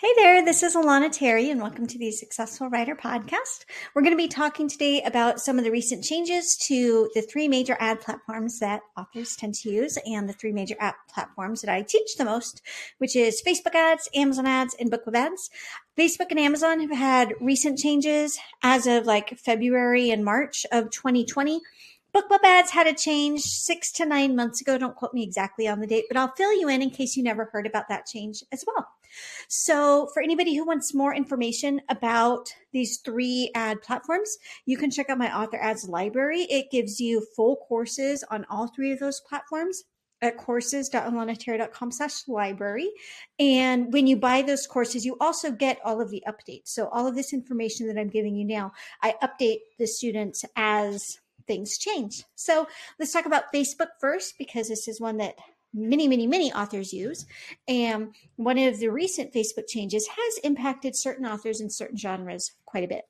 Hey there, this is Alana Terry and welcome to the Successful Writer Podcast. We're going to be talking today about some of the recent changes to the three major ad platforms that authors tend to use and the three major ad platforms that I teach the most, which is Facebook ads, Amazon ads, and BookBub ads. Facebook and Amazon have had recent changes as of like February and March of 2020. BookBub ads had a change 6 to 9 months ago. Don't quote me exactly on the date, but I'll fill you in case you never heard about that change as well. So for anybody who wants more information about these three ad platforms, you can check out my Author Ads library. It gives you full courses on all three of those platforms at courses.alanaterry.com/library. And when you buy those courses, you also get all of the updates. So all of this information that I'm giving you now, I update the students as things change. So let's talk about Facebook first, because this is one that many authors use. And one of the recent Facebook changes has impacted certain authors in certain genres quite a bit.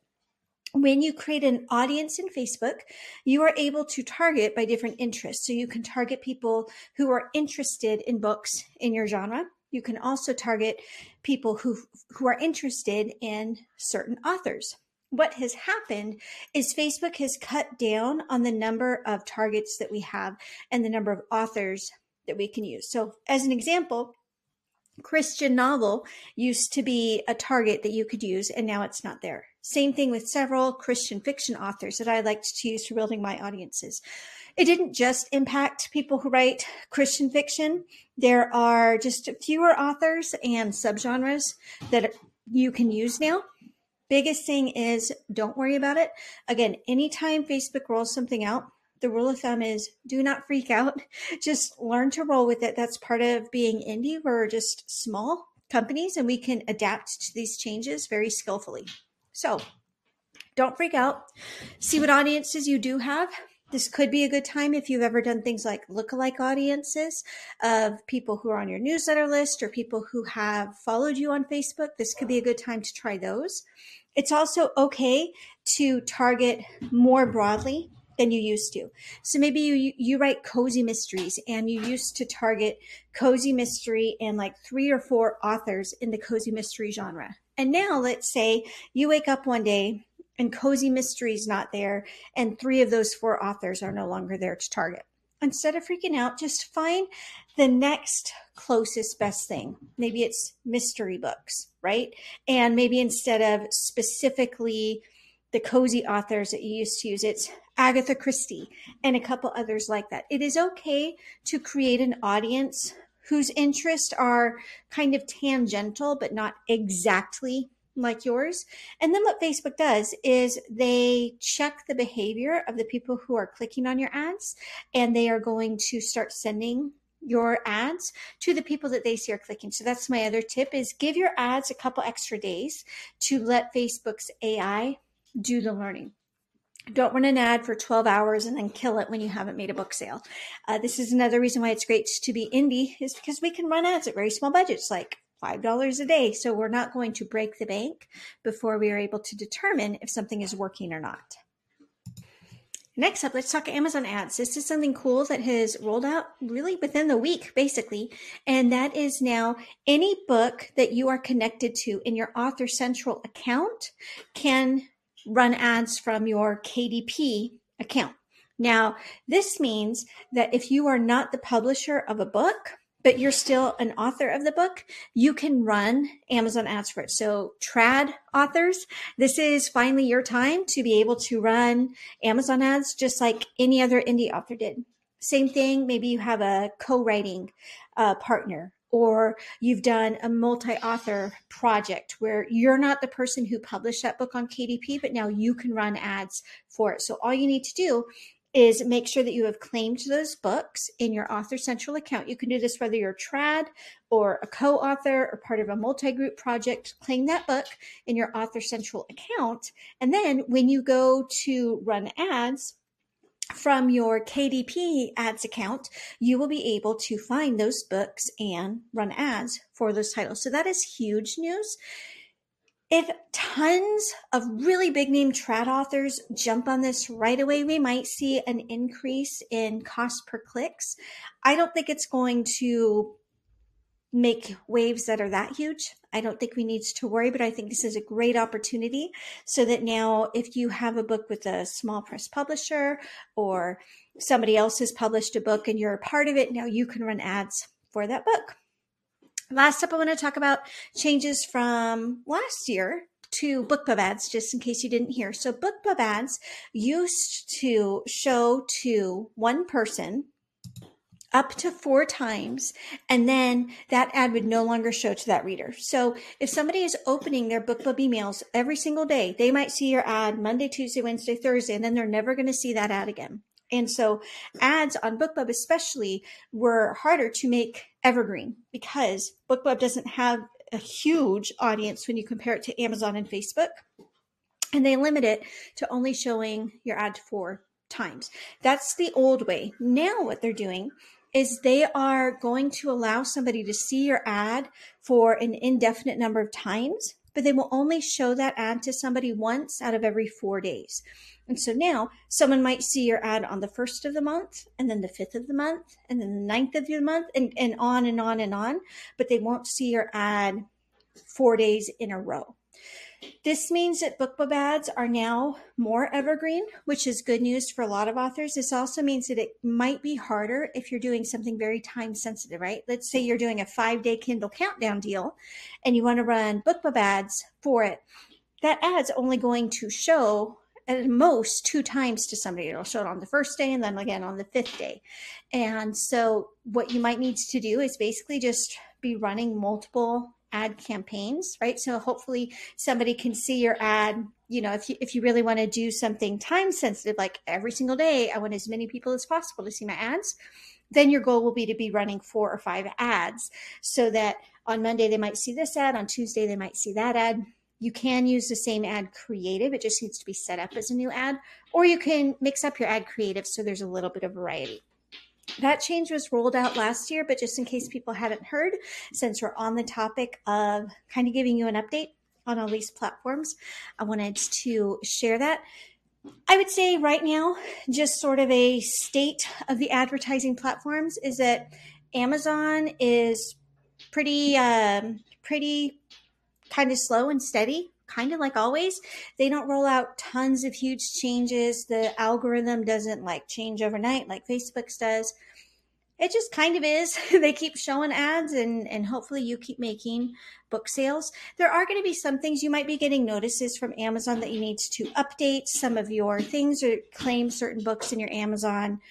When you create an audience in Facebook, you are able to target by different interests. So you can target people who are interested in books in your genre. You can also target people who are interested in certain authors. What has happened is Facebook has cut down on the number of targets that we have and the number of authors that we can use. So as an example, Christian novel used to be a target that you could use, and now it's not there. Same thing with several Christian fiction authors that I liked to use for building my audiences. It didn't just impact people who write Christian fiction. There are just fewer authors and subgenres that you can use now. Biggest thing is don't worry about it. Again, anytime Facebook rolls something out, the rule of thumb is do not freak out. Just learn to roll with it. That's part of being indie. We're just small companies and we can adapt to these changes very skillfully. So don't freak out. See what audiences you do have. This could be a good time if you've ever done things like lookalike audiences of people who are on your newsletter list or people who have followed you on Facebook. This could be a good time to try those. It's also okay to target more broadly than you used to. So maybe you write cozy mysteries and you used to target cozy mystery and like 3 or 4 authors in the cozy mystery genre. And now let's say you wake up one day and cozy mystery is not there and 3 of those 4 authors are no longer there to target. Instead of freaking out, just find the next closest best thing. Maybe it's mystery books, right? And maybe instead of specifically the cozy authors that you used to use, it's Agatha Christie and a couple others like that. It is okay to create an audience whose interests are kind of tangential, but not exactly like yours. And then what Facebook does is they check the behavior of the people who are clicking on your ads, and they are going to start sending your ads to the people that they see are clicking. So that's my other tip, is give your ads a couple extra days to let Facebook's AI do the learning. Don't run an ad for 12 hours and then kill it when you haven't made a book sale. This is another reason why it's great to be indie, is because we can run ads at very small budgets, like $5 a day. So we're not going to break the bank before we are able to determine if something is working or not. Next up, let's talk Amazon ads. This is something cool that has rolled out really within the week, basically. And that is now any book that you are connected to in your Author Central account can run ads from your KDP account. Now, this means that if you are not the publisher of a book, but you're still an author of the book, you can run Amazon ads for it. So trad authors, this is finally your time to be able to run Amazon ads just like any other indie author did. Same thing, maybe you have a co-writing partner, or you've done a multi-author project where you're not the person who published that book on KDP, but now you can run ads for it. So all you need to do is make sure that you have claimed those books in your Author Central account. You can do this whether you're trad or a co-author or part of a multi-group project. Claim that book in your Author Central account. And then when you go to run ads from your KDP ads account, you will be able to find those books and run ads for those titles. So that is huge news. If tons of really big name trad authors jump on this right away, we might see an increase in cost per clicks. I don't think it's going to make waves that are that huge. I don't think we need to worry, but I think this is a great opportunity so that now if you have a book with a small press publisher or somebody else has published a book and you're a part of it, now you can run ads for that book. Last up, I want to talk about changes from last year to BookBub ads, just in case you didn't hear. So BookBub ads used to show to one person up to 4 times, and then that ad would no longer show to that reader. So if somebody is opening their BookBub emails every single day, they might see your ad Monday, Tuesday, Wednesday, Thursday, and then they're never going to see that ad again. And so ads on BookBub especially were harder to make evergreen because BookBub doesn't have a huge audience when you compare it to Amazon and Facebook, and they limit it to only showing your ad 4 times. That's the old way. Now what they're doing is they are going to allow somebody to see your ad for an indefinite number of times, but they will only show that ad to somebody once out of every 4 days. And so now someone might see your ad on the 1st of the month, and then the 5th of the month, and then the 9th of the month, and on and on and on, but they won't see your ad 4 days in a row. This means that BookBub ads are now more evergreen, which is good news for a lot of authors. This also means that it might be harder if you're doing something very time sensitive, right? Let's say you're doing a 5-day Kindle countdown deal and you want to run BookBub ads for it. That ad's only going to show at most 2 times to somebody. It'll show it on the 1st day and then again on the 5th day. And so what you might need to do is basically just be running multiple ad campaigns, right? So hopefully somebody can see your ad, you know, if you really want to do something time sensitive, like every single day, I want as many people as possible to see my ads, then your goal will be to be running 4 or 5 ads so that on Monday, they might see this ad, on Tuesday, they might see that ad. You can use the same ad creative. It just needs to be set up as a new ad, or you can mix up your ad creative so there's a little bit of variety. That change was rolled out last year, but just in case people hadn't heard, since we're on the topic of kind of giving you an update on all these platforms, I wanted to share that. I would say right now, just sort of a state of the advertising platforms is that Amazon is pretty kind of slow and steady. Kind of like always, they don't roll out tons of huge changes. The algorithm doesn't like change overnight like Facebook's does. It just kind of is. They keep showing ads and hopefully you keep making book sales. There are going to be some things you might be getting notices from Amazon that you need to update some of your things or claim certain books in your Amazon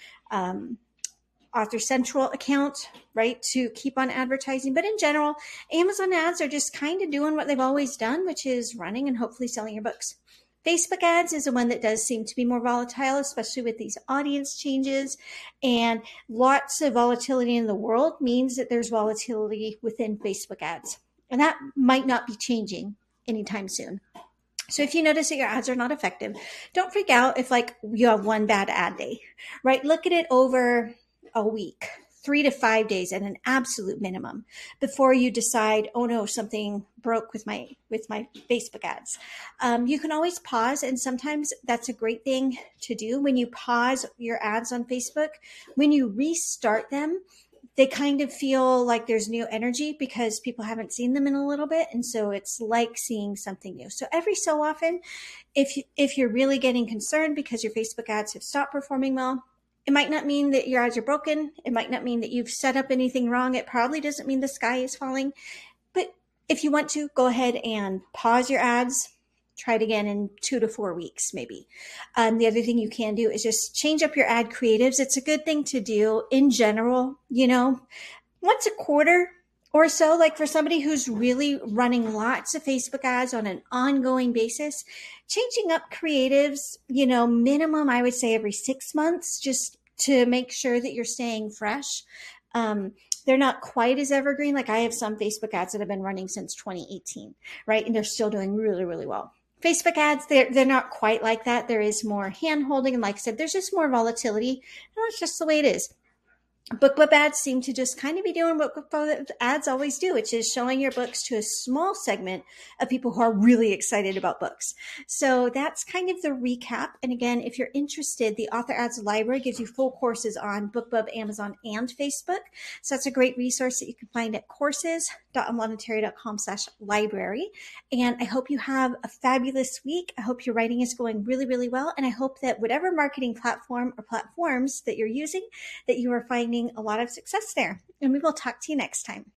Author Central account, right, to keep on advertising. But in general, Amazon ads are just kind of doing what they've always done, which is running and hopefully selling your books. Facebook ads is the one that does seem to be more volatile, especially with these audience changes. And lots of volatility in the world means that there's volatility within Facebook ads. And that might not be changing anytime soon. So if you notice that your ads are not effective, don't freak out if like you have one bad ad day, right? Look at it over a week, 3 to 5 days at an absolute minimum before you decide, oh no, something broke with my Facebook ads. You can always pause. And sometimes that's a great thing to do. When you pause your ads on Facebook, when you restart them, they kind of feel like there's new energy because people haven't seen them in a little bit. And so it's like seeing something new. So every so often, if you're really getting concerned because your Facebook ads have stopped performing well, it might not mean that your ads are broken. It might not mean that you've set up anything wrong. It probably doesn't mean the sky is falling. But if you want to, go ahead and pause your ads. Try it again in 2 to 4 weeks, maybe. The other thing you can do is just change up your ad creatives. It's a good thing to do in general, you know, once a quarter or so. Like for somebody who's really running lots of Facebook ads on an ongoing basis, changing up creatives, you know, minimum, I would say every 6 months, just to make sure that you're staying fresh. They're not quite as evergreen. Like I have some Facebook ads that have been running since 2018, right? And they're still doing really, really well. Facebook ads, they're not quite like that. There is more hand holding. And like I said, there's just more volatility. And that's just the way it is. BookBub ads seem to just kind of be doing what BookBub ads always do, which is showing your books to a small segment of people who are really excited about books. So that's kind of the recap. And again, if you're interested, the Author Ads Library gives you full courses on BookBub, Amazon, and Facebook. So that's a great resource that you can find at courses.alanaterry.com/library. And I hope you have a fabulous week. I hope your writing is going really, really well. And I hope that whatever marketing platform or platforms that you're using, that you are finding a lot of success there. And we will talk to you next time.